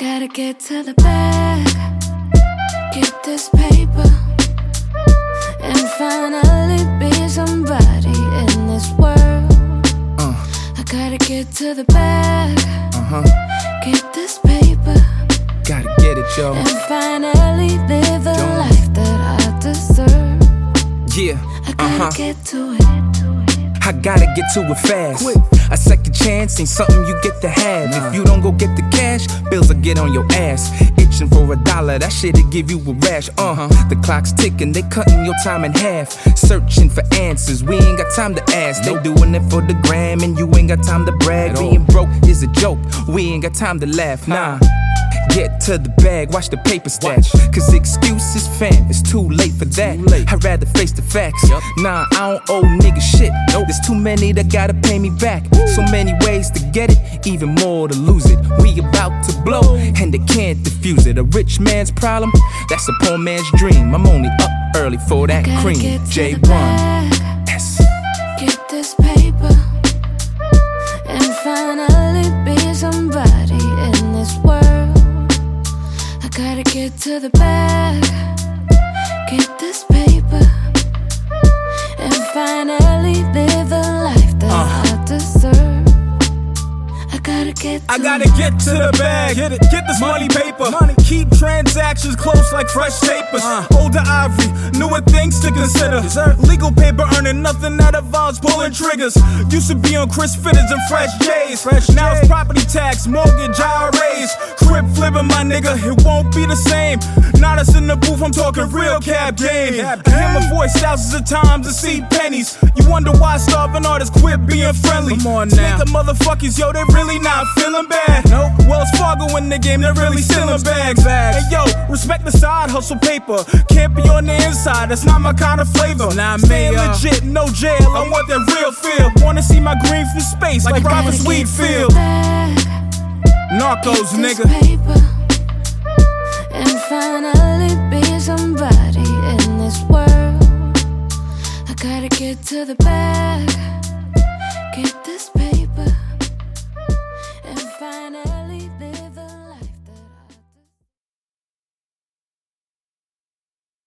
Gotta get to the bag, get this paper, and finally be somebody in this world. I gotta get to the bag, get this paper, gotta get it, yo, and finally live the life that I deserve. Yeah, I gotta get to it. I gotta get to it fast. Quick. A second chance ain't something you get to have. If you don't go get the cash, bills will get on your ass. Itching for $1, that shit'll give you a rash. The clock's ticking, they cutting your time in half. Searching for answers, we ain't got time to ask. They doing it for the gram, and you ain't got time to brag. Being broke is a joke, we ain't got time to laugh. Nah. Get to the bag, watch the paper stash. Cause excuses, fam, it's too late for that. I'd rather face the facts. Nah, I don't owe niggas shit. There's too many that gotta pay me back. So many ways to get it, even more to lose it. We about to blow, and they can't diffuse it. A rich man's problem, that's a poor man's dream. I'm only up early for that cream. J1 bag, get this paper, and finally be somebody in this world. Gotta get to the bag, get this paper, and finally live the life that I deserve. I gotta get to the bag. Get this money, paper. Keep transactions close like fresh papers. Older ivory, newer things to consider. Legal paper earning nothing that involves pulling triggers. Used to be on Chris Fitters and Fresh J's. Now it's property tax, mortgage, IRAs. Crib flipping, my nigga, it won't be the same. Not us in the booth, I'm talking real cab game. I hear my voice thousands of times and see pennies. You wonder why starving artists quit being friendly. Come on now. Take the motherfuckers, yo, they really not feeling bad. Wells Fargo in the game, they're really stealing bags. Hey yo, respect the side hustle paper. Can't be on the inside, that's not my kind of flavor. Staying legit, no jail, I want that real feel. Wanna see my green from space like Robert Sweetfield. Narcos, nigga. Paper, and finally be somebody in this world. I gotta get to the bag, get this